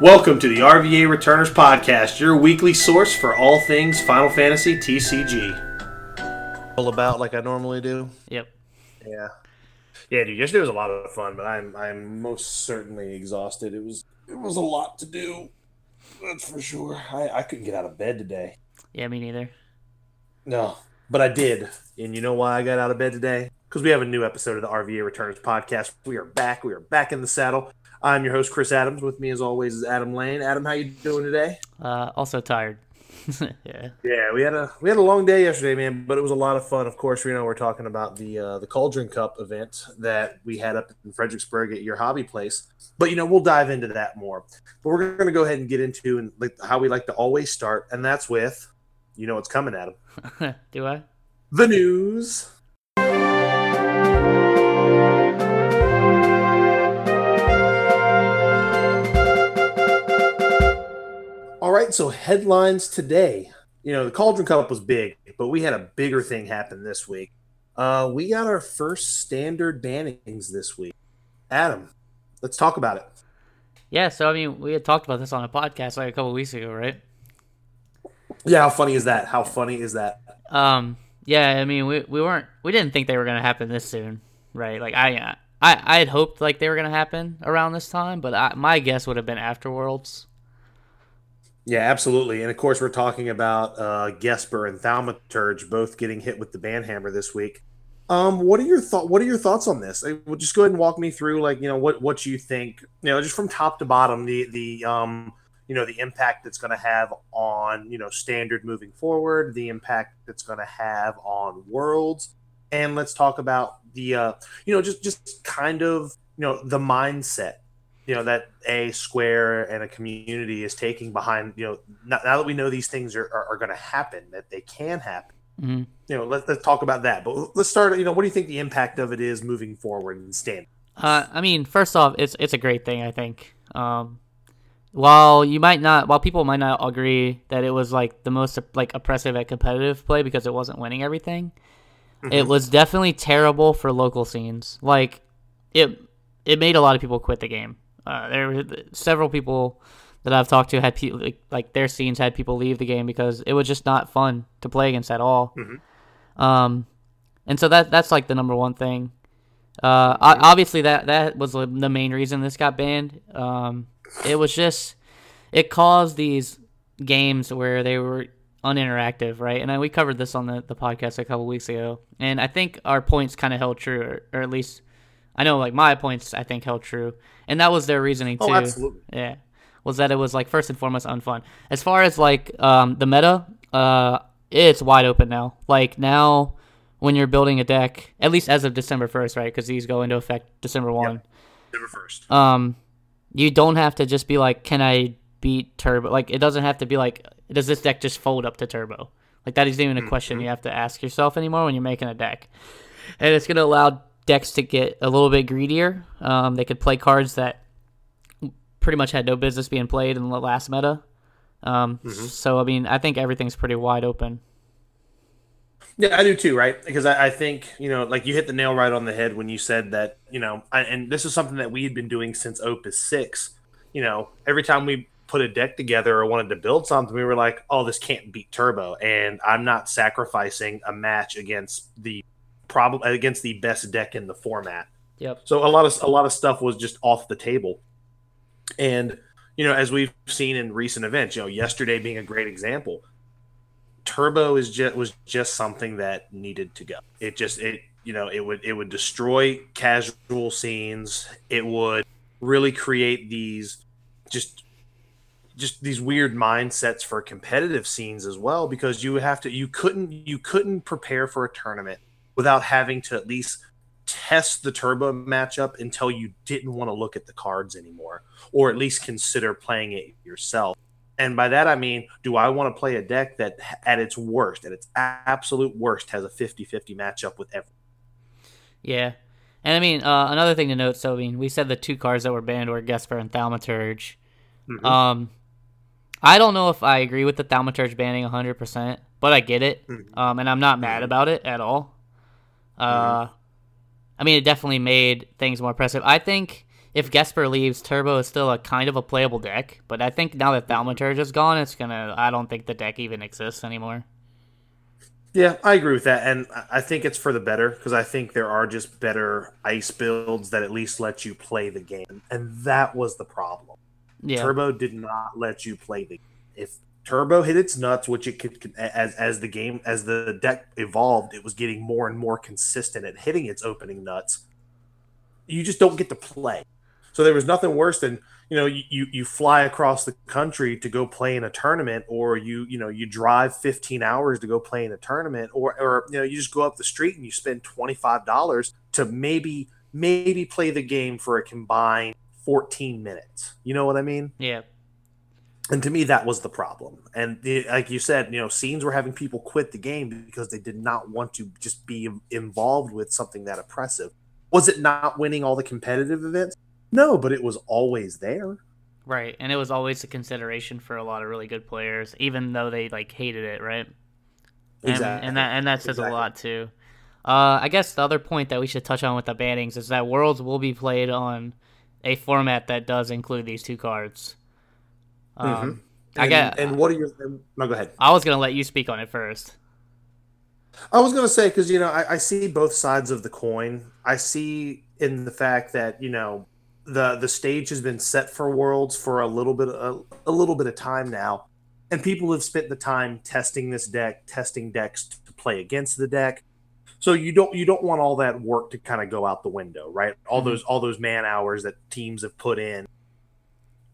Welcome to the RVA Returners podcast, your weekly source for all things Final Fantasy TCG. All about like I normally do. Yep. Yeah, dude. Yesterday was a lot of fun, but I'm most certainly exhausted. It was a lot to do. That's for sure. I couldn't get out of bed today. Yeah, me neither. No, but I did, and you know why I got out of bed today? Because we have a new episode of the RVA Returners podcast. We are back in the saddle. I'm your host, Chris Adams. With me, as always, is Adam Lane. Adam, how you doing today? Also tired. Yeah. We had a long day yesterday, man, but it was a lot of fun. Of course, we're talking about the Cauldron Cup event that we had up in Fredericksburg at your hobby place. But we'll dive into that more. But we're going to go ahead and get into how we like to always start, and that's with, what's coming, Adam. Do I? The news. All right, so headlines today. The Cauldron Cup was big, but we had a bigger thing happen this week. We got our first standard bannings this week. Adam, let's talk about it. Yeah, so, we had talked about this on a podcast like a couple weeks ago, right? Yeah, how funny is that? We didn't think they were going to happen this soon, right? Like, I had hoped like they were going to happen around this time, but my guess would have been after Worlds. Yeah, absolutely. And, of course, we're talking about Gesper and Thaumaturge both getting hit with the banhammer this week. What are your thoughts on this? Well, just go ahead and walk me through, what you think, just from top to bottom, the impact that's going to have on, standard moving forward, the impact that's going to have on Worlds. And let's talk about the, the mindset that a Square and a community is taking behind, now that we know these things are going to happen, that they can happen, mm-hmm. Let's talk about that. But let's start, what do you think the impact of it is moving forward and standing? First off, it's a great thing, I think. While people might not agree that it was like the most oppressive at competitive play because it wasn't winning everything, mm-hmm. It was definitely terrible for local scenes. Like it made a lot of people quit the game. There were several people that I've talked to had people their scenes had people leave the game because it was just not fun to play against at all. Mm-hmm. And so that's like the number one thing. Obviously that was the main reason this got banned. It caused these games where they were uninteractive, right? And we covered this on the podcast a couple weeks ago, and I think our points kind of held true, or at least. I know, my points, I think, held true. And that was their reasoning, too. Oh, absolutely. Yeah. Was that it was, first and foremost, unfun. As far as, the meta, it's wide open now. Now, when you're building a deck, at least as of December 1st, right? Because these go into effect December 1. Yep. December 1st. You don't have to just be can I beat Turbo? It doesn't have to be does this deck just fold up to Turbo? That isn't even a mm-hmm. question you have to ask yourself anymore when you're making a deck. And it's going to allow decks to get a little bit greedier. They could play cards that pretty much had no business being played in the last meta. Mm-hmm. So, I think everything's pretty wide open. Yeah, I do too, right? Because I think, you hit the nail right on the head when you said that, and this is something that we had been doing since Opus 6. Every time we put a deck together or wanted to build something, we were like, oh, this can't beat Turbo, and I'm not sacrificing a match against the best deck in the format. Yep. So a lot of stuff was just off the table, and as we've seen in recent events, yesterday being a great example, Turbo was just something that needed to go. It just it would destroy casual scenes. It would really create these just these weird mindsets for competitive scenes as well, because you couldn't prepare for a tournament without having to at least test the Turbo matchup until you didn't want to look at the cards anymore, or at least consider playing it yourself. And by that, I mean, do I want to play a deck that at its absolute worst, has a 50-50 matchup with everyone? Yeah. And another thing to note, we said the two cards that were banned were Gesper and Thaumaturge. Mm-hmm. I don't know if I agree with the Thaumaturge banning 100%, but I get it. Mm-hmm. And I'm not mad about it at all. Mm-hmm. It definitely made things more impressive. I think if Gesper leaves, Turbo is still a kind of a playable deck, but I think now that Thaumaturge is gone, it's gonna, I don't think the deck even exists anymore. Yeah, I agree with that, and I think it's for the better, because I think there are just better ice builds that at least let you play the game, and that was the problem. Yeah. Turbo did not let you play the game. If Turbo hit its nuts, which it could, as the deck evolved, it was getting more and more consistent at hitting its opening nuts. You just don't get to play. So there was nothing worse than, you know, you fly across the country to go play in a tournament, or you drive 15 hours to go play in a tournament, or you know, you just go up the street and you spend $25 to maybe play the game for a combined 14 minutes. You know what I mean? Yeah. And to me, that was the problem. And like you said, you know, scenes were having people quit the game because they did not want to just be involved with something that oppressive. Was it not winning all the competitive events? No, but it was always there. Right, and it was always a consideration for a lot of really good players, even though they like hated it, right? Exactly. And that says a lot, too. I guess the other point that we should touch on with the bannings is that Worlds will be played on a format that does include these two cards. No, go ahead. I was going to let you speak on it first. I was going to say, because, you know, I see both sides of the coin. I see in the fact that, you know, the stage has been set for Worlds for a little bit of time now, and people have spent the time testing this deck, testing decks to play against the deck. So you don't want all that work to kind of go out the window, right? All those man hours that teams have put in,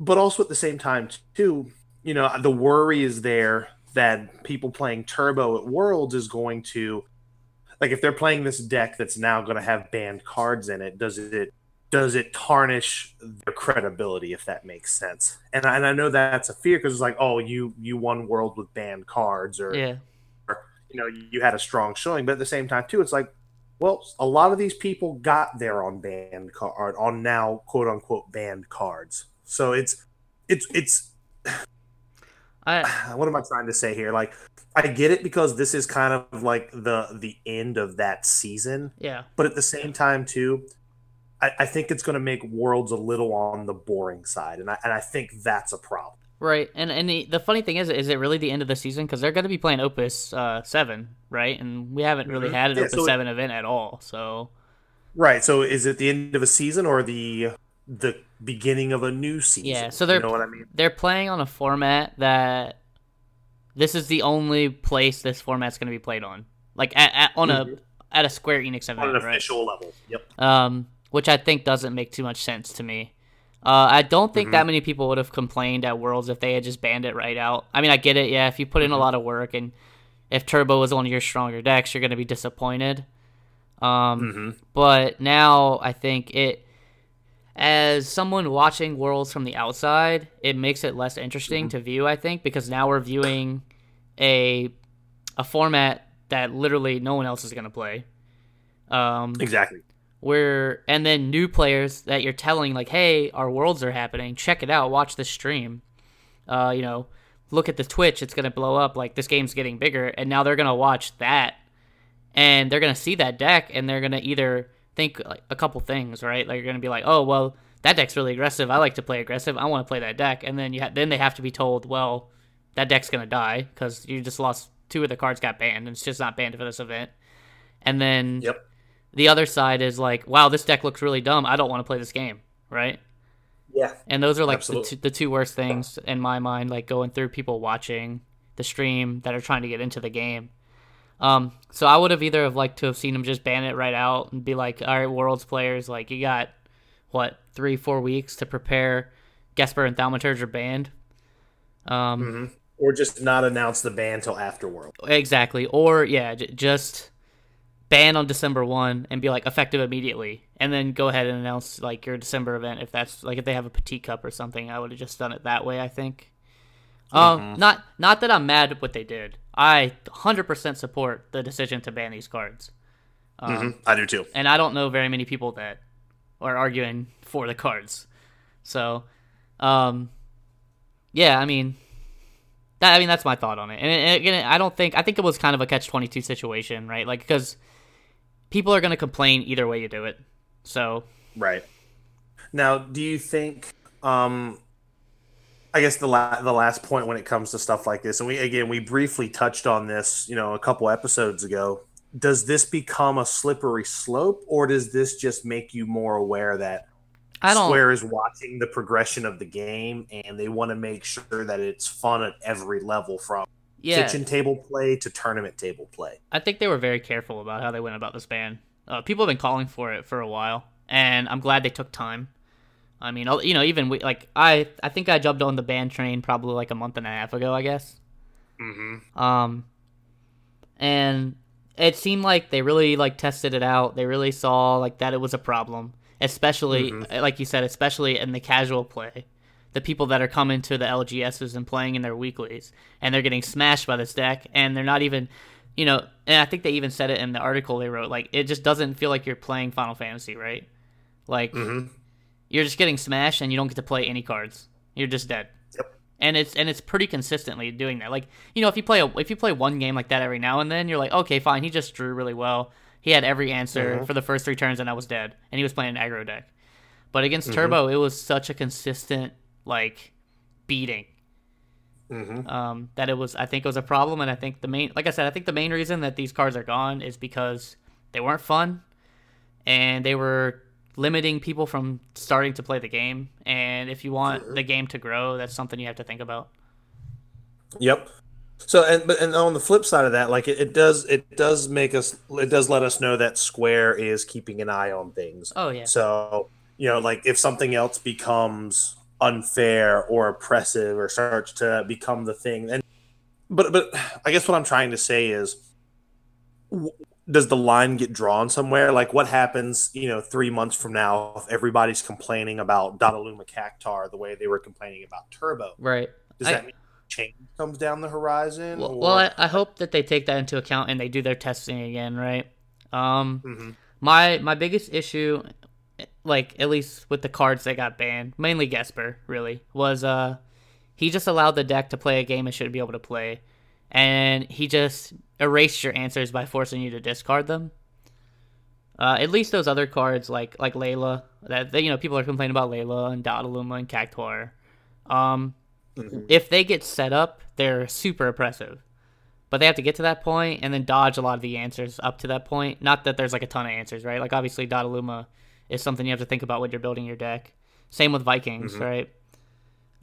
but also at the same time too, you know, the worry is there that people playing Turbo at Worlds is going to, like, if they're playing this deck that's now going to have banned cards in it, does it tarnish their credibility, if that makes sense? And I know that's a fear, because it's like, oh, you won World with banned cards, or you know, you had a strong showing. But at the same time, too, it's like, well, a lot of these people got there on banned card, on now quote unquote banned cards. So it's. What am I trying to say here? Like, I get it, because this is kind of like the end of that season. Yeah. But at the same time, too, I think it's going to make Worlds a little on the boring side, and I think that's a problem. Right, and the funny thing is it really the end of the season? Because they're going to be playing Opus 7, right? And we haven't really had an Opus 7 event at all, so... Right, so is it the end of a season or the beginning of a new season? Yeah, so you know what I mean? They're playing on a format that... This is the only place this format's going to be played on. Like, at a Square Enix event, on an official level, yep. Which I think doesn't make too much sense to me. I don't think that many people would have complained at Worlds if they had just banned it right out. I mean, I get it, yeah, if you put in a lot of work, and if Turbo was on your stronger decks, you're going to be disappointed. But now I think it, as someone watching Worlds from the outside, it makes it less interesting to view, I think, because now we're viewing a format that literally no one else is going to play. Exactly. And then new players that you're telling, like, hey, our Worlds are happening, check it out, watch this stream, you know, look at the Twitch, it's gonna blow up, like, this game's getting bigger, and now they're gonna watch that, and they're gonna see that deck, and they're gonna either think, like, a couple things, right? Like, you're gonna be like, oh, well, that deck's really aggressive, I like to play aggressive, I want to play that deck, and then then they have to be told, well, that deck's gonna die, because you just lost two of the cards got banned, and it's just not banned for this event, and then... Yep. The other side is like, wow, this deck looks really dumb, I don't want to play this game, right? Yeah. And those are like the two worst things in my mind, like going through people watching the stream that are trying to get into the game. So I would have either have liked to have seen them just ban it right out and be like, all right, Worlds players, like, you got, what, 3-4 weeks to prepare. Gesper and Thaumaturge are banned. Or just not announce the ban till after Worlds. Exactly. Or, yeah, just... ban on December 1 and be like effective immediately, and then go ahead and announce like your December event if that's like if they have a Petite Cup or something. I would have just done it that way, I think. Not that I'm mad at what they did. I 100% support the decision to ban these cards. I do too. And I don't know very many people that are arguing for the cards. So, yeah, I mean. That's my thought on it. And again, I think it was kind of a catch-22 situation, right? Like, because people are going to complain either way you do it. So. Right. Now, do you think, I guess the last point when it comes to stuff like this, and we briefly touched on this, you know, a couple episodes ago, does this become a slippery slope, or does this just make you more aware that Square is watching the progression of the game, and they want to make sure that it's fun at every level, from kitchen table play to tournament table play? I think they were very careful about how they went about this ban. People have been calling for it for a while, and I'm glad they took time. I mean, you know, even we, like, I think I jumped on the ban train probably like a month and a half ago, I guess. Mm-hmm. And it seemed like they really like tested it out. They really saw like that it was a problem, especially like you said, especially in the casual play, the people that are coming to the LGSs and playing in their weeklies, and they're getting smashed by this deck, and they're not even, you know. And I think they even said it in the article they wrote, like, it just doesn't feel like you're playing Final Fantasy, right? Like, you're just getting smashed and you don't get to play any cards. You're just dead. Yep. And it's pretty consistently doing that. Like, you know, if you play one game like that every now and then, you're like, okay, fine, he just drew really well. He had every answer for the first three turns, and I was dead. And he was playing an aggro deck. But against Turbo, it was such a consistent, like, beating that it was. I think it was a problem, and I think the main, like I said, I think the main reason that these cards are gone is because they weren't fun, and they were limiting people from starting to play the game. And if you want the game to grow, that's something you have to think about. Yep. So and on the flip side of that, like it does let us know that Square is keeping an eye on things. Oh yeah. So, you know, like if something else becomes unfair or oppressive or starts to become the thing, but I guess what I'm trying to say is, does the line get drawn somewhere? Like, what happens, you know, 3 months from now if everybody's complaining about Dotaluma Cactar the way they were complaining about Turbo? Right. Does that mean change comes down the horizon? I hope that they take that into account and they do their testing again, right? My biggest issue, like, at least with the cards that got banned, mainly Gesper, really, was he just allowed the deck to play a game it should be able to play, and he just erased your answers by forcing you to discard them. At least those other cards, like Layla, that they, you know, people are complaining about Layla and Dotaluma and Cactuar. If they get set up, they're super oppressive, but they have to get to that point and then dodge a lot of the answers up to that point. Not that there's like a ton of answers, right? Like, obviously Dotaluma is something you have to think about when you're building your deck. Same with Vikings, right?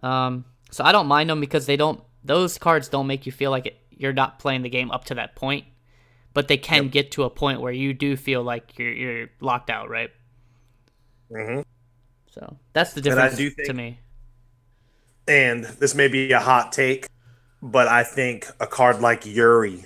So I don't mind them because those cards don't make you feel like you're not playing the game up to that point, but they can get to a point where you do feel like you're locked out, right? So that's the difference to me. And this may be a hot take, but I think a card like Yuri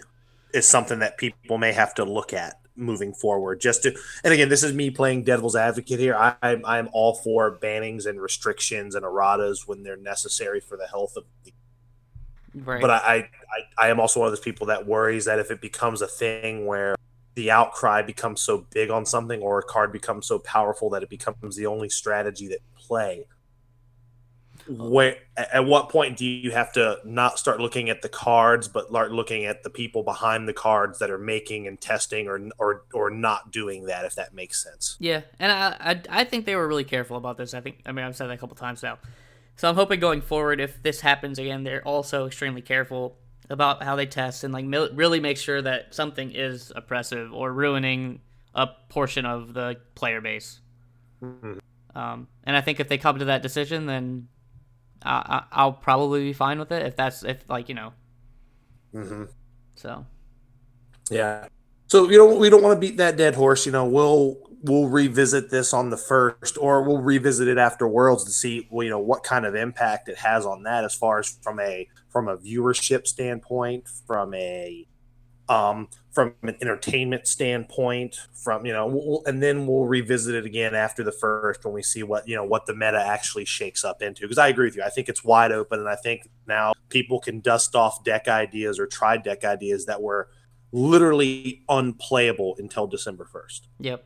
is something that people may have to look at moving forward. And again, this is me playing devil's advocate here. I'm all for bannings and restrictions and erratas when they're necessary for the health of the game. Right. But I am also one of those people that worries that if it becomes a thing where the outcry becomes so big on something, or a card becomes so powerful that it becomes the only strategy that play, where, at what point do you have to not start looking at the cards, but start looking at the people behind the cards that are making and testing or not doing that, if that makes sense? Yeah, and I think they were really careful about this. I mean, I've said that a couple times now. So I'm hoping going forward, if this happens again, they're also extremely careful about how they test and like really make sure that something is oppressive or ruining a portion of the player base. And I think if they come to that decision, then I'll probably be fine with it if that's, you know. So. Yeah. So, you know, we don't want to beat that dead horse. You know, we'll revisit this on the first, or we'll revisit it after Worlds to see, you know, what kind of impact it has on that, as far as from a viewership standpoint, from an entertainment standpoint, from, you know, and then we'll revisit it again after the first when we see what, you know, what the meta actually shakes up into. Because I agree with you. I think it's wide open, and I think now people can dust off deck ideas or try deck ideas that were literally unplayable until December 1st. Yep.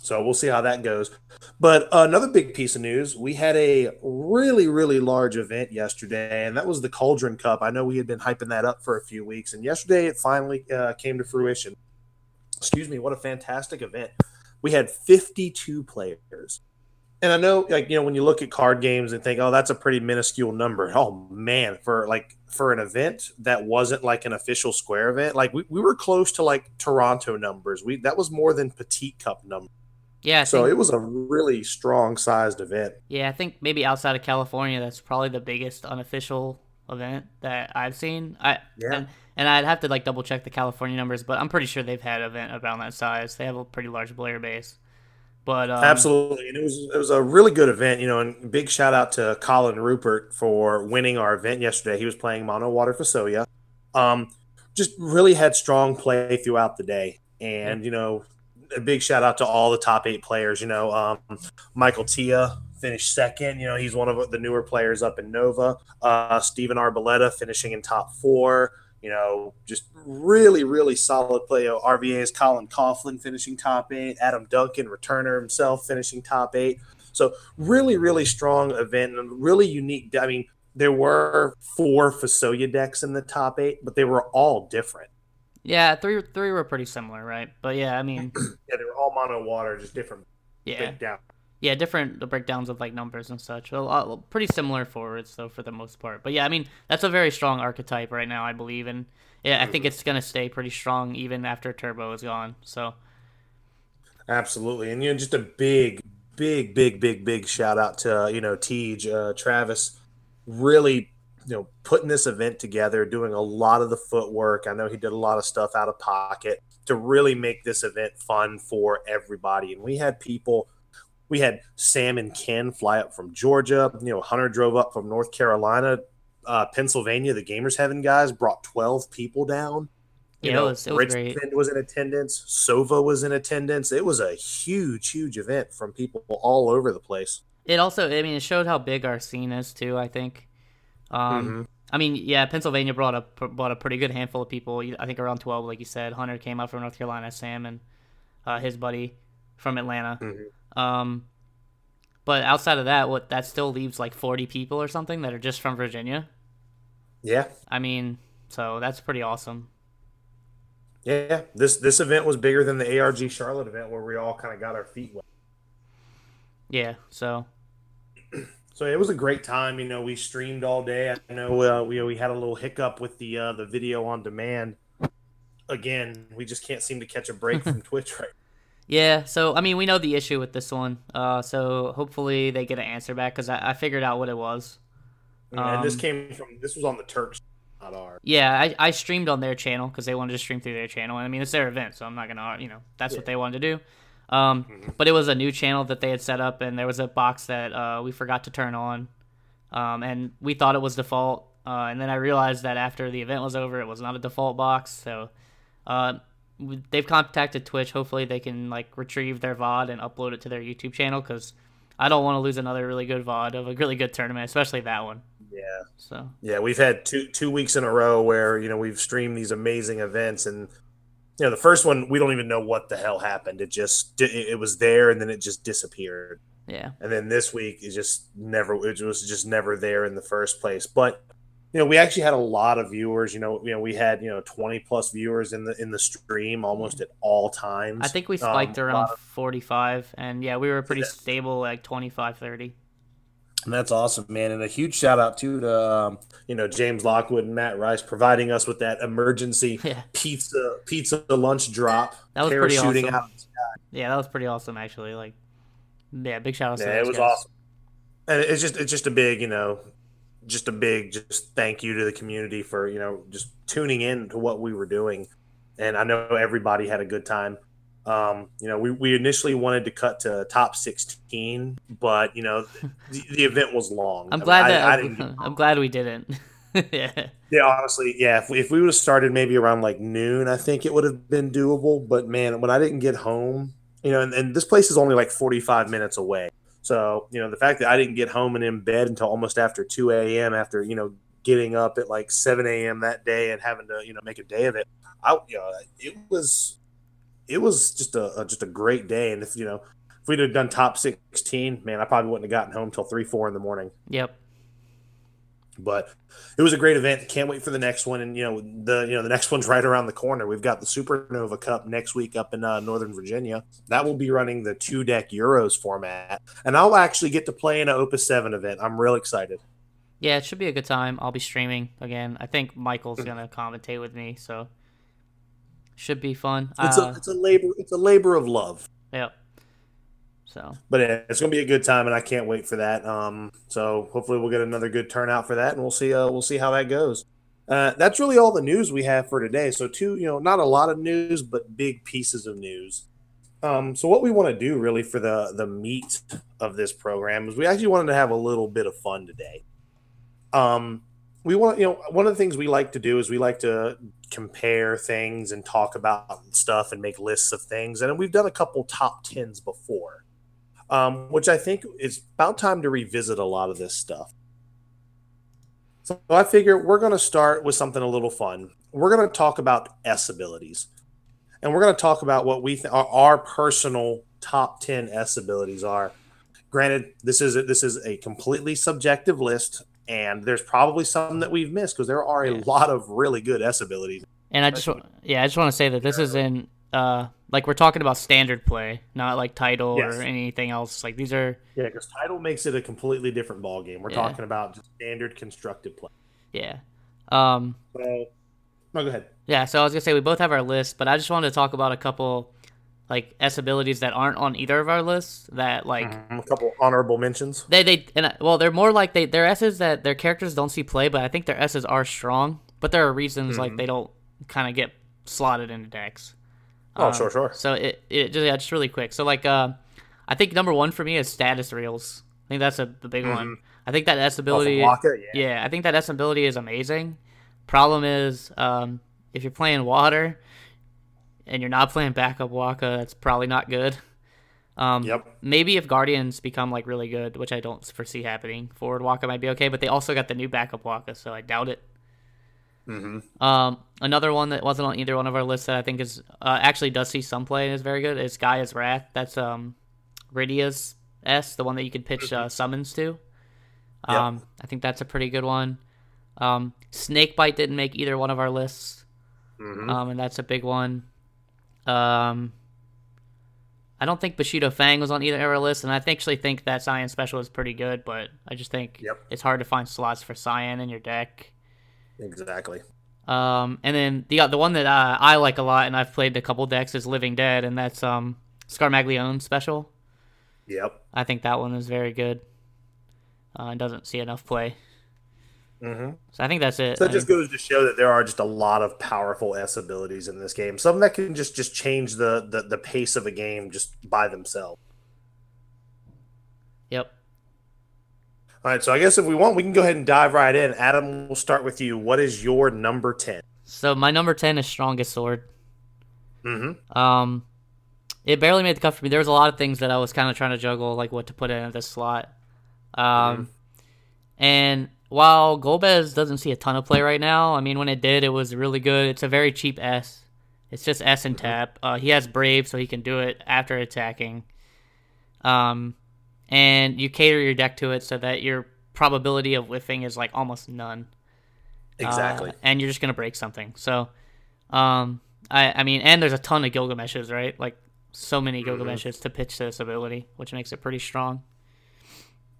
So we'll see how that goes. But another big piece of news, we had a really, really large event yesterday, and that was the Cauldron Cup. I know we had been hyping that up for a few weeks, and yesterday it finally came to fruition. Excuse me, what a fantastic event. We had 52 players. And I know, like, you know, when you look at card games and think, oh, that's a pretty minuscule number. Oh, man, for an event that wasn't like an official Square event, like we were close to like Toronto numbers. That was more than Petite Cup numbers. Yeah. So it was a really strong sized event. Yeah, I think maybe outside of California, that's probably the biggest unofficial event that I've seen. And I'd have to like double check the California numbers, but I'm pretty sure they've had an event around that size. They have a pretty large player base. But, absolutely, and it was a really good event, you know. And big shout out to Colin Rupert for winning our event yesterday. He was playing Mono Water for Soya. Just really had strong play throughout the day, and you know, a big shout out to all the top 8 players. You know, Michael Tia finished second. You know, he's one of the newer players up in Nova. Steven Arboleta finishing in top 4. You know, just really, really solid play. RVA's Colin Coughlin finishing top 8. Adam Duncan, returner himself, finishing top 8. So really, really strong event and really unique. I mean, there were 4 Fasoya decks in the top 8, but they were all different. Yeah, three were pretty similar, right? But yeah, I mean... yeah, they were all Mono Water, just different. Yeah. Breakdown. Yeah, different breakdowns of like numbers and such. Pretty similar forwards though for the most part. But yeah, I mean that's a very strong archetype right now, I believe, and yeah, I think it's gonna stay pretty strong even after Turbo is gone. So absolutely, and you know, just a big shout out to you know Tej, Travis, really you know putting this event together, doing a lot of the footwork. I know he did a lot of stuff out of pocket to really make this event fun for everybody, and we had people. We had Sam and Ken fly up from Georgia. You know, Hunter drove up from North Carolina, Pennsylvania. The Gamers Heaven guys brought 12 people down. You know, it was Richmond great. Was in attendance. Sova was in attendance. It was a huge, huge event from people all over the place. It also, I mean, it showed how big our scene is too. I think. I mean, yeah, Pennsylvania brought a pretty good handful of people. I think around 12, like you said. Hunter came up from North Carolina. Sam and his buddy from Atlanta. Mm-hmm. But outside of that, that still leaves like 40 people or something that are just from Virginia. Yeah. I mean, so that's pretty awesome. Yeah. This event was bigger than the ARG Charlotte event where we all kind of got our feet wet. Yeah. So it was a great time. You know, we streamed all day. I know we had a little hiccup with the video on demand. Again, we just can't seem to catch a break from Twitch right now. Yeah, so, I mean, we know the issue with this one, so hopefully they get an answer back, because I figured out what it was. And this was on the Turks, not ours. Yeah, I streamed on their channel, because they wanted to stream through their channel, and I mean, it's their event, so I'm not going to, you know, that's what they wanted to do. But it was a new channel that they had set up, and there was a box that we forgot to turn on, and we thought it was default, and then I realized that after the event was over, it was not a default box, so... they've contacted Twitch. Hopefully they can like retrieve their VOD and upload it to their YouTube channel, because I don't want to lose another really good VOD of a really good tournament, especially that one. Yeah. So yeah, we've had two weeks in a row where you know we've streamed these amazing events, and you know the first one we don't even know what the hell happened. It just it was there and then it just disappeared. Yeah. And then this week it was just never there in the first place, but. You know, we actually had a lot of viewers. You know, we had 20+ viewers in the stream almost at all times. I think we spiked around 45, and yeah, we were pretty stable like 25, 30. And that's awesome, man! And a huge shout out too to James Lockwood and Matt Rice providing us with that emergency pizza lunch drop. That was pretty awesome. Out of the sky. Yeah, that was pretty awesome actually. Like, yeah, big shout out. Yeah, it was awesome, and it's just a big Just a big thank you to the community for, just tuning in to what we were doing. And I know everybody had a good time. We initially wanted to cut to top 16, but, the event was long. I'm glad we didn't. Yeah. Yeah, honestly, yeah. If we would have started maybe around like noon, I think it would have been doable. But, man, when I didn't get home, and this place is only like 45 minutes away. So, the fact that I didn't get home and in bed until almost after 2 a.m. after, getting up at like 7 a.m. that day and having to, make a day of it, it was just a great day. And if we'd have done top 16, man, I probably wouldn't have gotten home till 3, 4 in the morning. Yep. But it was a great event. Can't wait for the next one. And the next one's right around the corner. We've got the Supernova Cup next week up in Northern Virginia. That will be running the 2-deck Euros format, and I'll actually get to play in an Opus 7 event. I'm real excited. Yeah, it should be a good time. I'll be streaming again. I think Michael's gonna commentate with me, so should be fun. It's a labor of love. Yep. So, but yeah, it's gonna be a good time, and I can't wait for that. So hopefully we'll get another good turnout for that, and we'll see how that goes. That's really all the news we have for today. So not a lot of news, but big pieces of news. So what we want to do really for the meat of this program is we actually wanted to have a little bit of fun today. We want, one of the things we like to do is we like to compare things and talk about stuff and make lists of things. And we've done a couple top 10s before. Which I think it's about time to revisit a lot of this stuff. So I figure we're going to start with something a little fun. We're going to talk about S abilities. And we're going to talk about what we our personal top 10 S abilities are. Granted, this is a completely subjective list, and there's probably some that we've missed because there are a lot of really good S abilities. And I just want to say that this is in... like we're talking about standard play, not like title or anything else. Like these are because title makes it a completely different ball game. We're talking about just standard constructed play. Yeah. No, go ahead. Yeah, so I was gonna say we both have our lists, but I just wanted to talk about a couple like S abilities that aren't on either of our lists. That like a couple honorable mentions. They're more like they're S's that their characters don't see play, but I think their S's are strong. But there are reasons like they don't kind of get slotted into decks. Sure. So just really quick. So like, I think number one for me is status reels. I think that's the big one. I think that S ability. I think that S ability is amazing. Problem is, if you're playing water and you're not playing backup Waka, that's probably not good. Maybe if Guardians become like really good, which I don't foresee happening, forward Waka might be okay. But they also got the new backup Waka, so I doubt it. Mm-hmm. Another one that wasn't on either one of our lists that I think is actually does see some play and is very good is Gaia's Wrath. That's Rydia's S, the one that you could pitch summons to. I think that's a pretty good one. Snakebite didn't make either one of our lists, and that's a big one. I don't think Bushido Fang was on either of our lists, and I actually think that Cyan Special is pretty good, but I just think it's hard to find slots for Cyan in your deck. Exactly. And then the one that I like a lot, and I've played a couple decks, is Living Dead, and that's Scarmaglione Special. Yep. I think that one is very good. And doesn't see enough play. Mm-hmm. So I think that's it. So it just goes to show that there are just a lot of powerful S abilities in this game. Some that can just change the pace of a game just by themselves. Yep. All right, so I guess if we want, we can go ahead and dive right in. Adam, we'll start with you. What is your number 10? So my number 10 is Strongest Sword. Mm-hmm. It barely made the cut for me. There was a lot of things that I was kind of trying to juggle, like what to put in this slot. And while Golbez doesn't see a ton of play right now, I mean, when it did, it was really good. It's a very cheap S. It's just S and tap. He has Brave, so he can do it after attacking. And you cater your deck to it so that your probability of whiffing is like almost none. Exactly. And you're just going to break something. So, I mean, and there's a ton of Gilgameshes, right? Like so many Gilgameshes to pitch this ability, which makes it pretty strong.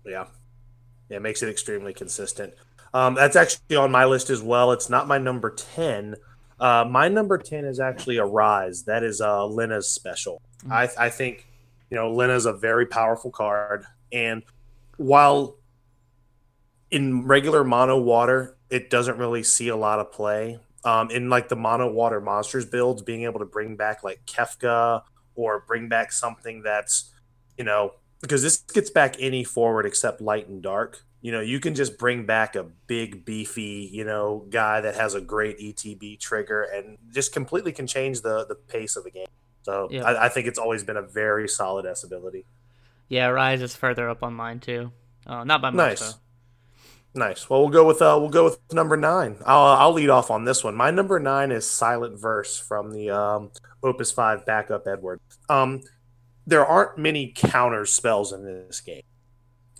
Yeah, it makes it extremely consistent. That's actually on my list as well. It's not my number 10. My number 10 is actually Arise. That is Lena's special. Mm-hmm. I think... Lena's a very powerful card, and while in regular mono water, it doesn't really see a lot of play. In like the mono water monsters builds, being able to bring back like Kefka or bring back something that's, because this gets back any forward except light and dark. You can just bring back a big beefy, guy that has a great ETB trigger and just completely can change the pace of the game. So I think it's always been a very solid S ability. Yeah, Rise is further up on mine too. Not by much. Nice. Well, we'll go with number 9. I'll lead off on this one. My number 9 is Silent Verse from the Opus 5 backup Edward. There aren't many counter spells in this game,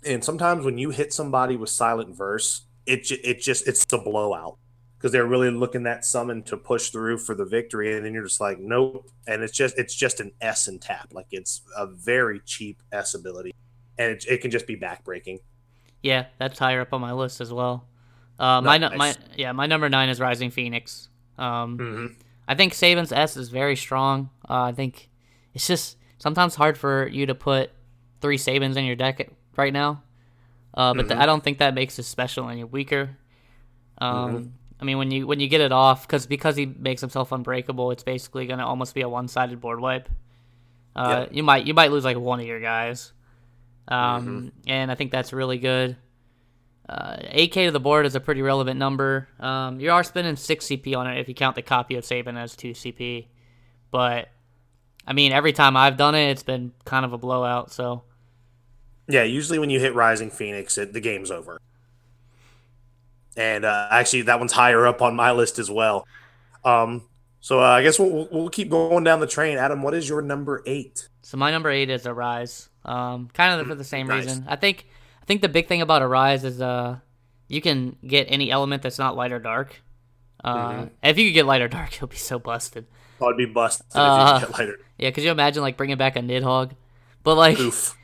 and sometimes when you hit somebody with Silent Verse, it's a blowout because they're really looking that summon to push through for the victory, and then you're just like, nope. And it's just an S and tap. Like, it's a very cheap S ability, and it can just be backbreaking. Yeah, that's higher up on my list as well. My number 9 is Rising Phoenix. I think Sabin's S is very strong. I think it's just sometimes hard for you to put 3 Sabins in your deck right now. But I don't think that makes it special any weaker. I mean, when you get it off, because he makes himself unbreakable, it's basically going to almost be a one-sided board wipe. You might lose like one of your guys. And I think that's really good. 8K to the board is a pretty relevant number. You are spending 6 CP on it if you count the copy of Sabin as 2 CP. But, I mean, every time I've done it, it's been kind of a blowout, so... Yeah, usually when you hit Rising Phoenix, the game's over. And actually, that one's higher up on my list as well. So I guess we'll keep going down the train. Adam, what is your number 8? So my number 8 is Arise. Kind of for the same reason. I think the big thing about Arise is you can get any element that's not light or dark. If you could get light or dark, you'll be so busted. I'd be busted if you could get lighter. Yeah, could you imagine like bringing back a Nidhogg? But like... Oof.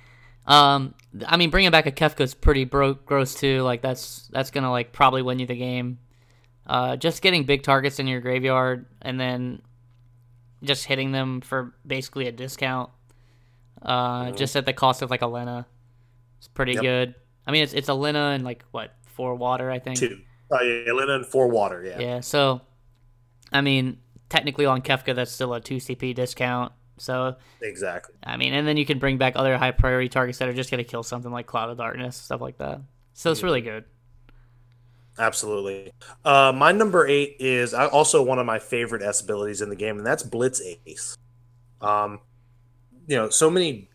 I mean, bringing back a Kefka is pretty gross too. Like that's gonna like probably win you the game. Just getting big targets in your graveyard and then just hitting them for basically a discount, just at the cost of like a Lena. It's pretty good. I mean, it's a Lena and like what 4 water, I think. 2. Yeah, Lena and 4 water. Yeah. Yeah. So, I mean, technically on Kefka, that's still a 2 CP discount. So exactly. I mean, and then you can bring back other high priority targets that are just going to kill something like Cloud of Darkness, stuff like that. So it's really good. Absolutely. My number 8 is also one of my favorite S abilities in the game, and that's Blitz Ace. So many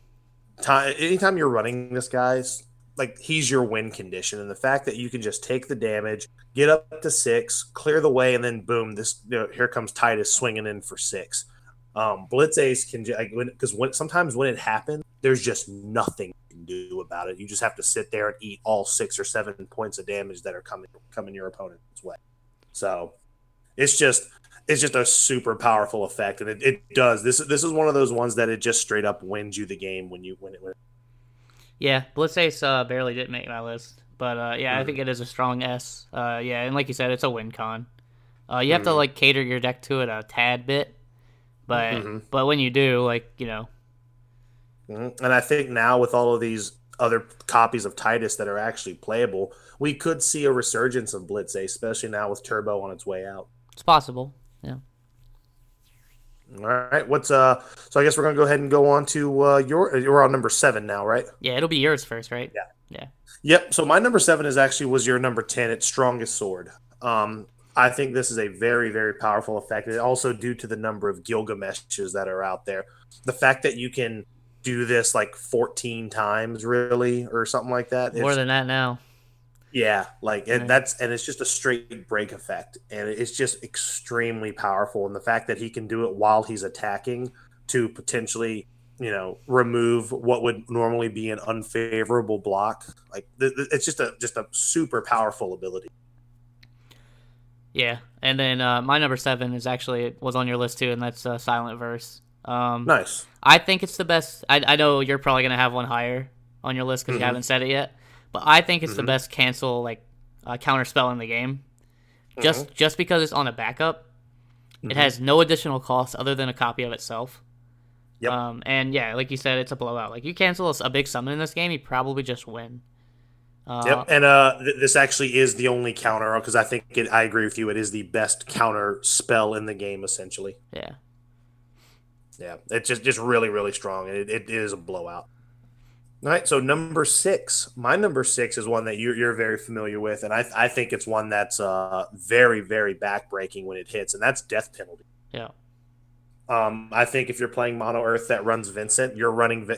times, anytime you're running this guy's, like he's your win condition, and the fact that you can just take the damage, get up to 6, clear the way, and then boom, here comes Tidus swinging in for 6. Blitz Ace can, because sometimes when it happens, there's just nothing you can do about it. You just have to sit there and eat all 6 or 7 points of damage that are coming your opponent's way. So it's just a super powerful effect, and it does. This is one of those ones that it just straight up wins you the game when you win it. Yeah, Blitz Ace barely didn't make my list, but I think it is a strong S. And like you said, it's a win con. You have to like cater your deck to it a tad bit. But but when you do, like, you know. And I think now with all of these other copies of Tidus that are actually playable, we could see a resurgence of Blitz Ace, especially now with Turbo on its way out. It's possible, yeah. All right, so I guess we're going to go ahead and go on to you're on number 7 now, right? Yeah, it'll be yours first, right? Yeah. Yep, so my number 7 was your number 10. It's Strongest Sword. I think this is a very, very powerful effect. And also due to the number of Gilgameshes that are out there. The fact that you can do this like 14 times really or something like that. More than that now. Yeah. And it's just a straight break effect. And it's just extremely powerful. And the fact that he can do it while he's attacking to potentially, remove what would normally be an unfavorable block. Like it's just a super powerful ability. Yeah, and then my number 7 was on your list too, and that's Silent Verse. Nice. I think it's the best. I know you're probably gonna have one higher on your list because you haven't said it yet, but I think it's the best cancel counter spell in the game. Just because it's on a backup, it has no additional cost other than a copy of itself. Yep. And yeah, like you said, it's a blowout. Like you cancel a big summon in this game, you probably just win. And this actually is the only counter, because I think I agree with you. It is the best counter spell in the game, essentially. Yeah. It's just really, really strong, and it is a blowout. All right, so number 6. My number 6 is one that you're very familiar with, and I think it's one that's very, very backbreaking when it hits, and that's Death Penalty. Yeah. I think if you're playing Mono Earth that runs Vincent, you're running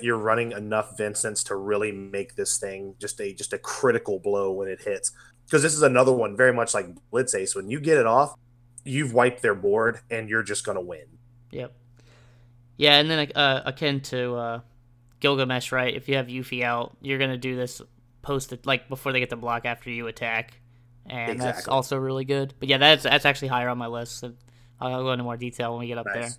enough Vincents to really make this thing just a critical blow when it hits. Because this is another one very much like Blitz Ace. When you get it off, you've wiped their board and you're just gonna win. Yep. Yeah, and then akin to Gilgamesh, right? If you have Yuffie out, you're gonna do this before they get the block after you attack. and exactly. That's also really good. But yeah, that's actually higher on my list. So I'll go into more detail when we get up there.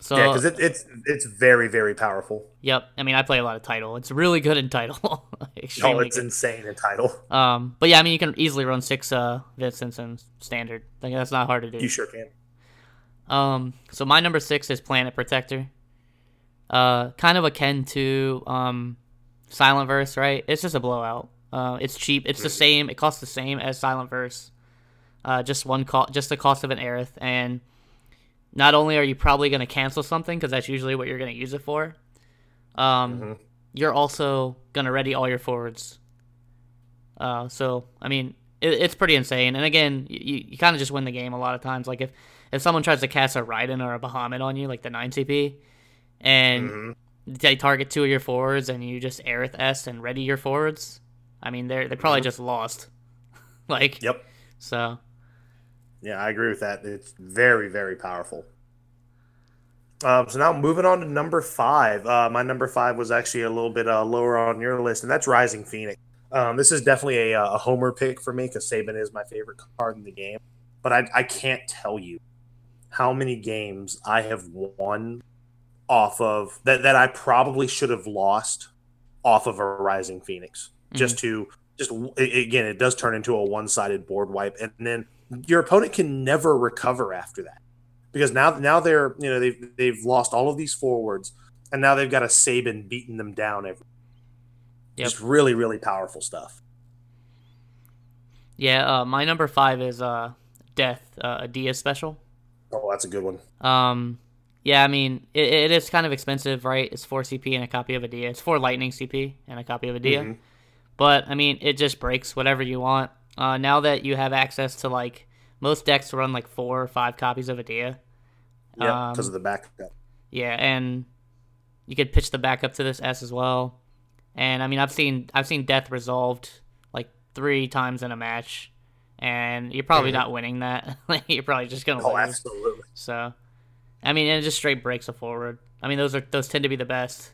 So yeah, because it's very, very powerful. Yep. I mean, I play a lot of Tidal. It's really good in Tidal. It's insane in Tidal. But yeah, I mean, you can easily run 6 Vincents in Standard. Like, that's not hard to do. You sure can. So my number 6 is Planet Protector. Kind of akin to Silent Verse, right? It's just a blowout. It's cheap. It's the same. It costs the same as Silent Verse. Just the cost of an Aerith. And not only are you probably going to cancel something, because that's usually what you're going to use it for, you're also going to ready all your forwards. So, I mean, it's pretty insane. And again, you kind of just win the game a lot of times. Like, if someone tries to cast a Raiden or a Bahamut on you, like the 9CP, and they target 2 of your forwards and you just Aerith S and ready your forwards, I mean, they probably just lost. Like, yep. So, yeah, I agree with that. It's very, very powerful. So now moving on to number 5. My number 5 was actually a little bit lower on your list, and that's Rising Phoenix. This is definitely a homer pick for me because Sabin is my favorite card in the game. But I can't tell you how many games I have won off of that I probably should have lost off of a Rising Phoenix. Again, it does turn into a one-sided board wipe, and then your opponent can never recover after that, because now they're, you know, they've lost all of these forwards, and now they've got a Sabin beating them down every. Yep. Just really, really powerful stuff. Yeah, my number 5 is Death, Adia special. Oh, that's a good one. Yeah, I mean, it is kind of expensive, right? It's 4 CP and a copy of Adia. It's 4 lightning CP and a copy of Adia. Mm-hmm. But, I mean, it just breaks whatever you want. Now that you have access to, like, most decks run, like, 4 or 5 copies of Adia. Yeah, because of the backup. Yeah, and you could pitch the backup to this S as well. And, I mean, I've seen Death resolved, like, 3 times in a match. And you're probably not winning that. You're probably just going to lose. Oh, absolutely. So, I mean, and it just straight breaks a forward. I mean, those tend to be the best.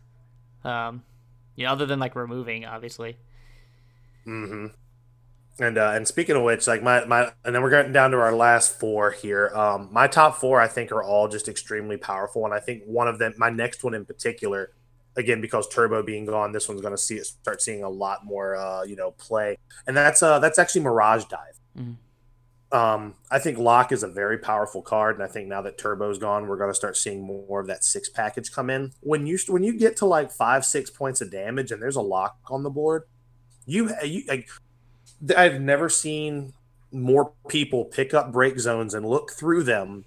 You know, other than, like, removing, obviously. And speaking of which, like my and then we're getting down to our last 4 here. My top 4 I think are all just extremely powerful, and I think one of them, my next one in particular, again because Turbo being gone, this one's going to start seeing a lot more play, and that's actually Mirage Dive. I think Lock is a very powerful card, and I think now that Turbo's gone, we're going to start seeing more of that 6 package come in. When you get to like 5-6 points of damage, and there's a Lock on the board. I've never seen more people pick up break zones and look through them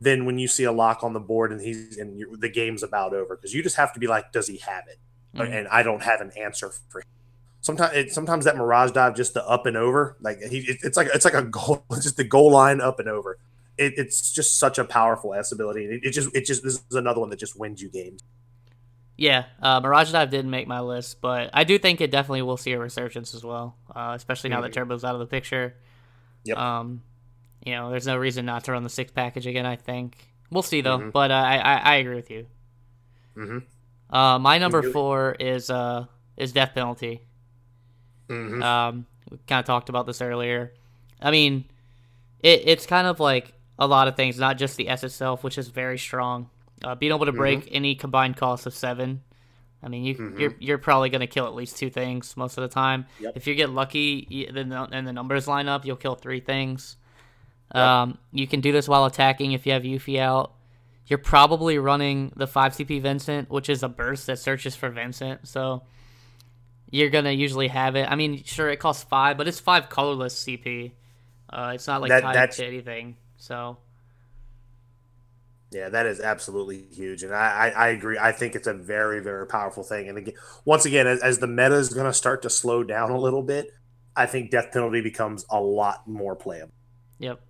than when you see a Lock on the board and the game's about over, because you just have to be like, does he have it? And I don't have an answer for him. Sometimes that Mirage Dive, just the up and over, like it's like a goal, just the goal line up and over. It's just such a powerful S ability. It just this is another one that just wins you games. Yeah, Mirage Dive didn't make my list, but I do think it definitely will see a resurgence as well, especially now that Turbo's out of the picture. Yep. There's no reason not to run the 6 package again, I think. We'll see, though, but I agree with you. My number 4 is Death Penalty. We kind of talked about this earlier. I mean, it's kind of like a lot of things, not just the S itself, which is very strong. Being able to break any combined cost of 7, I mean, you're probably going to kill at least 2 things most of the time. Yep. If you get lucky and the numbers line up, you'll kill 3 things. Yep. You can do this while attacking if you have Yuffie out. You're probably running the 5 CP Vincent, which is a burst that searches for Vincent, so you're going to usually have it. I mean, sure, it costs 5, but it's 5 colorless CP. It's not like tied to anything, so... Yeah, that is absolutely huge, and I agree. I think it's a very, very powerful thing. And again, once again, as the meta is going to start to slow down a little bit, I think Death Penalty becomes a lot more playable. Yep.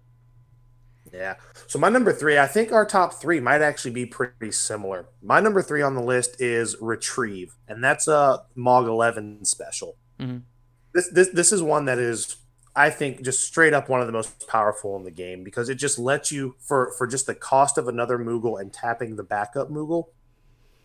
Yeah. So my number 3, I think our top 3 might actually be pretty similar. My number 3 on the list is Retrieve, and that's a Mog 11 special. This is one that is, I think, just straight up one of the most powerful in the game, because it just lets you, for just the cost of another Moogle and tapping the backup Moogle,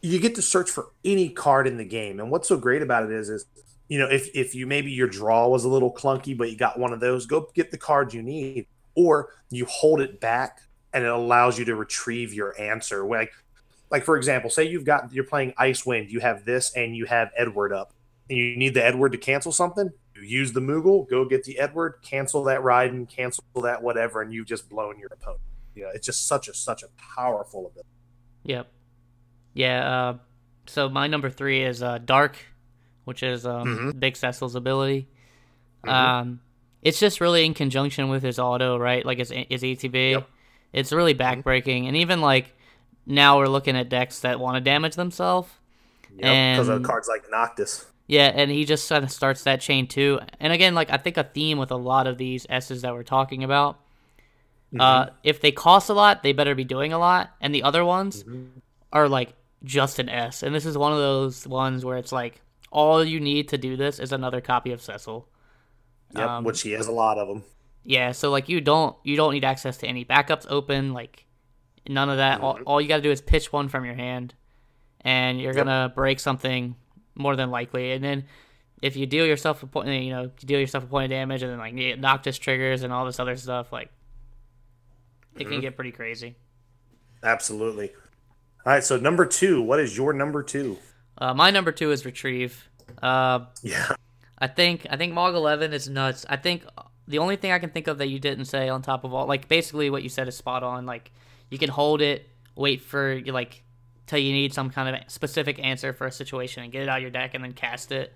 you get to search for any card in the game. And what's so great about it is you know, if you maybe your draw was a little clunky, but you got one of those, go get the card you need, or you hold it back and it allows you to retrieve your answer. Like for example, say you're playing Icewind, you have this and you have Edward up, and you need the Edward to cancel something. You use the Moogle, go get the Edward, cancel that ride and cancel that whatever, and you've just blown your opponent. You know, it's just such a powerful ability. Yep. Yeah. So my number 3 is Dark, which is Big Cecil's ability. Mm-hmm. It's just really in conjunction with his auto, right? Like his ETB. Yep. It's really backbreaking, and even like now we're looking at decks that want to damage themselves. Yep, because of cards like Noctis. Yeah, and he just kind of starts that chain too. And again, like I think a theme with a lot of these S's that we're talking about, if they cost a lot, they better be doing a lot. And the other ones are like just an S. And this is one of those ones where it's like all you need to do this is another copy of Cecil. Yep, which he has a lot of them. Yeah, so like you don't need access to any backups open, like none of that. All you got to do is pitch one from your hand, and you're gonna break something. More than likely, and then if you deal yourself a point, you know, you deal yourself a point of damage, and then like Noctis triggers and all this other stuff, like it can get pretty crazy. Absolutely. All right, so number 2, what is your number 2? My number 2 is Retrieve. I think Mog 11 is nuts. I think the only thing I can think of that you didn't say on top of all, like basically what you said is spot on. Like you can hold it, wait for like. Till you need some kind of specific answer for a situation and get it out of your deck and then cast it.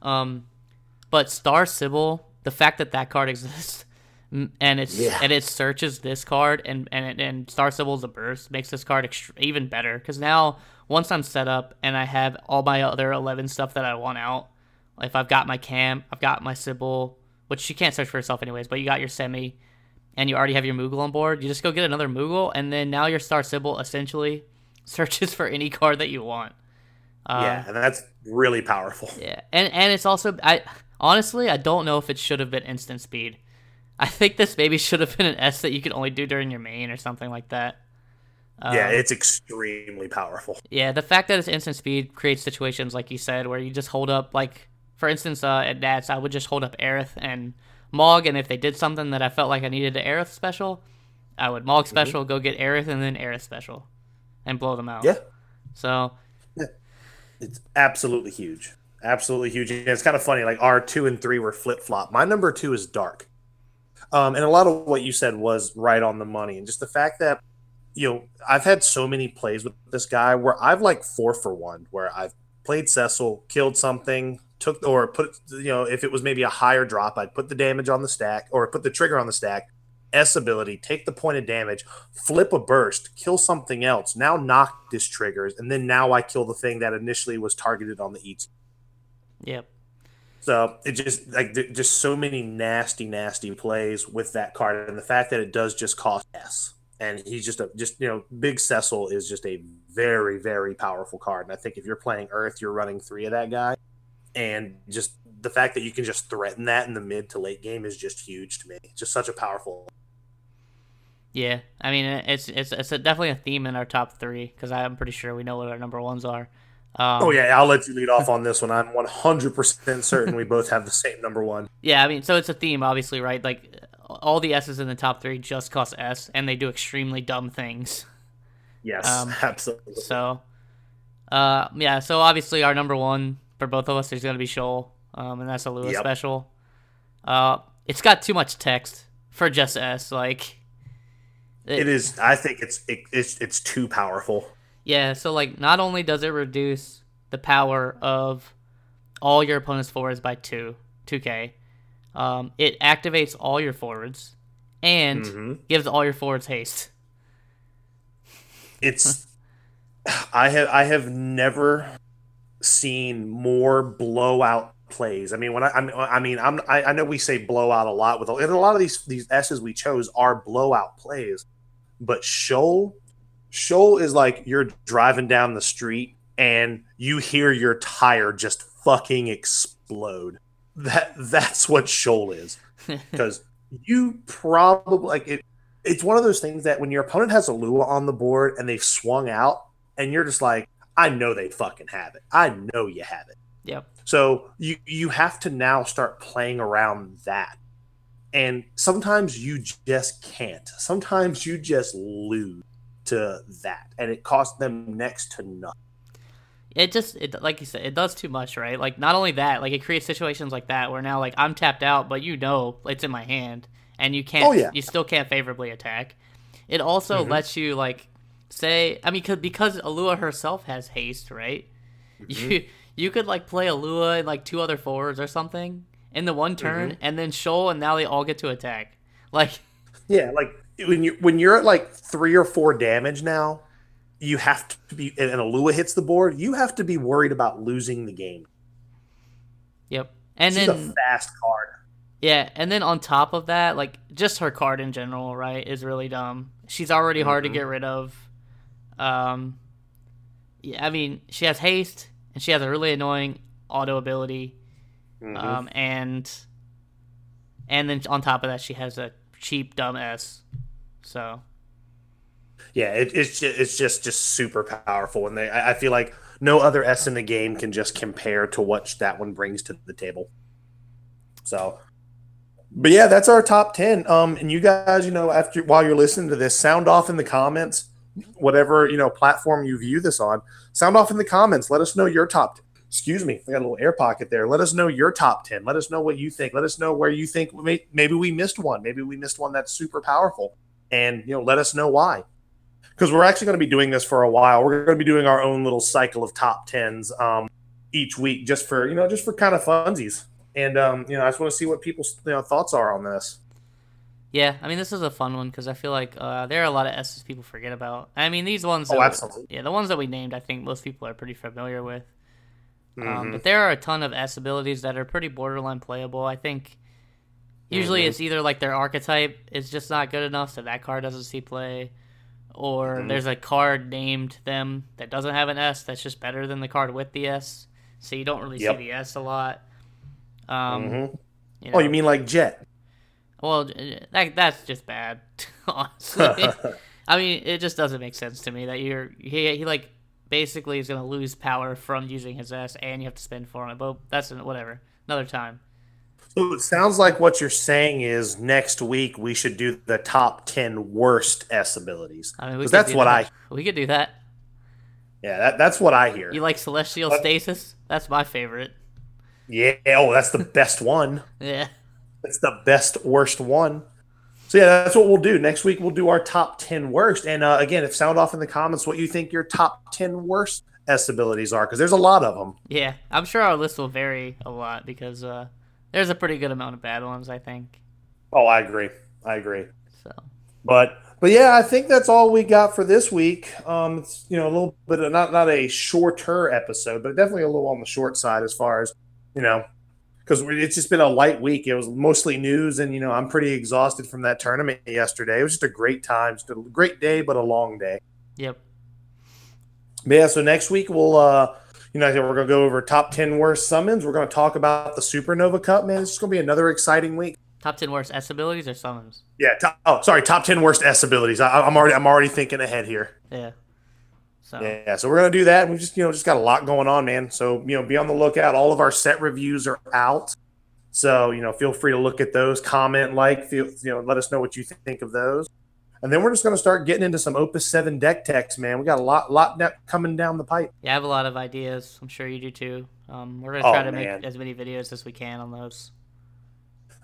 But Star Sibyl, the fact that card exists and it searches this card and Star Sibyl's a burst makes this card even better, because now once I'm set up and I have all my other 11 stuff that I want out, if I've got my Cam, I've got my Sibyl, which she can't search for herself anyways, but you got your Semi and you already have your Moogle on board, you just go get another Moogle, and then now your Star Sibyl essentially searches for any card that you want. And that's really powerful. Yeah, and it's also, I don't know if it should have been instant speed. I think this maybe should have been an S that you could only do during your main or something like that. It's extremely powerful. Yeah, the fact that it's instant speed creates situations, like you said, where you just hold up, like, for instance, at Nats, I would just hold up Aerith and Mog, and if they did something that I felt like I needed an Aerith special, I would Mog special, go get Aerith, and then Aerith special. And blow them out. Yeah. So. Yeah. It's absolutely huge. Absolutely huge. And it's kind of funny. Like our 2 and 3 were flip-flop. My number 2 is Dark. And a lot of what you said was right on the money. And just the fact that, you know, I've had so many plays with this guy where I've like 4 for 1, where I've played Cecil, killed something, if it was maybe a higher drop, I'd put the damage on the stack or put the trigger on the stack. S ability, take the point of damage, flip a burst, kill something else, now Noctis triggers, and then now I kill the thing that initially was targeted on the ET. Yep. So it just like just so many nasty plays with that card, and the fact that it does just cost S. And he's just Big Cecil is just a very, very powerful card. And I think if you're playing Earth, you're running 3 of that guy. And just the fact that you can just threaten that in the mid to late game is just huge to me. It's just such a powerful. Yeah, I mean it's definitely a theme in our top 3, because I'm pretty sure we know what our number 1s are. I'll let you lead off on this one. I'm 100% certain we both have the same number 1. Yeah, I mean, so it's a theme, obviously, right? Like all the S's in the top 3 just cost S, and they do extremely dumb things. Yes, absolutely. So, so obviously our number 1 for both of us is going to be Shoal, and that's a Lua special. It's got too much text for just S, like. It is. I think it's too powerful. Yeah. So like, not only does it reduce the power of all your opponent's forwards by 2K, it activates all your forwards and gives all your forwards haste. It's. I have never seen more blowout plays. I mean, I know we say blowout a lot with, and a lot of these S's we chose are blowout plays. But Shoal is like you're driving down the street and you hear your tire just fucking explode. That's what Shoal is. Because you probably, like, it's one of those things that when your opponent has a Lua on the board and they've swung out and you're just like, I know they fucking have it. I know you have it. Yep. So you have to now start playing around that. And sometimes you just can't. Sometimes you just lose to that. And it costs them next to nothing. It like you said, it does too much, right? Like, not only that, like, it creates situations like that where now, like, I'm tapped out, but you know it's in my hand, and you can't, you still can't favorably attack. It also lets you, like, say, I mean, because Alua herself has haste, right? Mm-hmm. You could, like, play Alua and, like, two other forwards or something in the one turn, and then Shoal, and now they all get to attack. Like, yeah, like, when you're at, like, 3 or 4 damage now, you have to be, and Alua hits the board, you have to be worried about losing the game. Yep. And she's then a fast card. Yeah, and then on top of that, like, just her card in general, right, is really dumb. She's already hard to get rid of. Yeah, I mean, she has haste, and she has a really annoying auto ability. And then on top of that, she has a cheap, dumb S. So yeah, it's just super powerful, and I feel like no other S in the game can just compare to what that one brings to the table. So, but yeah, that's our top 10. And you guys, you know, while you're listening to this, sound off in the comments, whatever, you know, platform you view this on. Sound off in the comments. Let us know your top. Excuse me, I got a little air pocket there. Let us know your top 10. Let us know what you think. Let us know where you think maybe we missed one. Maybe we missed one that's super powerful, and you know, let us know why. Because we're actually going to be doing this for a while. We're going to be doing our own little cycle of top 10s each week, just for kind of funsies. And you know, I just want to see what people's thoughts are on this. Yeah, I mean, this is a fun one because I feel like there are a lot of S's people forget about. I mean, these ones. Oh, absolutely. Yeah, the ones that we named, I think most people are pretty familiar with. But there are a ton of S abilities that are pretty borderline playable. I think usually it's either like their archetype is just not good enough, so that card doesn't see play, or there's a card named them that doesn't have an S that's just better than the card with the S, so you don't really see the S a lot. You know, oh, you mean like Jet? Well, that's just bad, honestly. I mean, it just doesn't make sense to me that he like basically is going to lose power from using his S, and you have to spend 4 on it. But that's whatever. Another time. So it sounds like what you're saying is next week we should do the top 10 worst S abilities. I mean, that's what we could do that. Yeah, that's what I hear. You like Celestial Stasis? That's my favorite. Yeah, oh, that's the best one. Yeah. That's the best, worst one. So, yeah, that's what we'll do. Next week, we'll do our top 10 worst. And, again, if sound off in the comments what you think your top 10 worst S abilities are, because there's a lot of them. Yeah, I'm sure our list will vary a lot because there's a pretty good amount of bad ones, I think. Oh, I agree. So, But yeah, I think that's all we got for this week. It's, a little bit of not a shorter episode, but definitely a little on the short side as far as, because it's just been a light week. It was mostly news, and, I'm pretty exhausted from that tournament yesterday. It was just a great time. Just a great day, but a long day. Yep. But yeah, so next week we'll, I think we're going to go over top 10 worst summons. We're going to talk about the Supernova Cup, man. It's going to be another exciting week. Top 10 worst S abilities or summons? Yeah. Top 10 worst S abilities. I'm already thinking ahead here. Yeah. So. Yeah, so we're gonna do that. We just just got a lot going on, man. So be on the lookout. All of our set reviews are out, so feel free to look at those, comment, let us know what you think of those. And then we're just gonna start getting into some Opus 7 deck techs, man. We got a lot coming down the pipe. Yeah, I have a lot of ideas. I'm sure you do too. We're gonna try make as many videos as we can on those.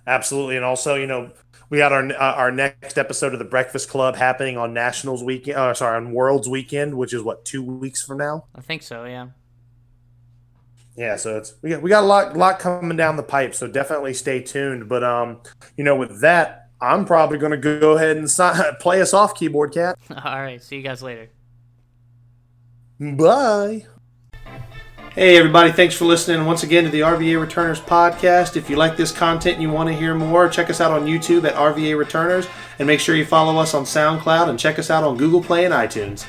Absolutely, and also we got our next episode of the Breakfast Club happening on Nationals weekend. On Worlds weekend, which is what, 2 weeks from now. I think so. Yeah. Yeah. So we got a lot coming down the pipe. So definitely stay tuned. But with that, I'm probably going to go ahead and play us off, Keyboard Cat. All right. See you guys later. Bye. Hey everybody, thanks for listening once again to the RVA Returners podcast. If you like this content and you want to hear more, check us out on YouTube at RVA Returners, and make sure you follow us on SoundCloud and check us out on Google Play and iTunes.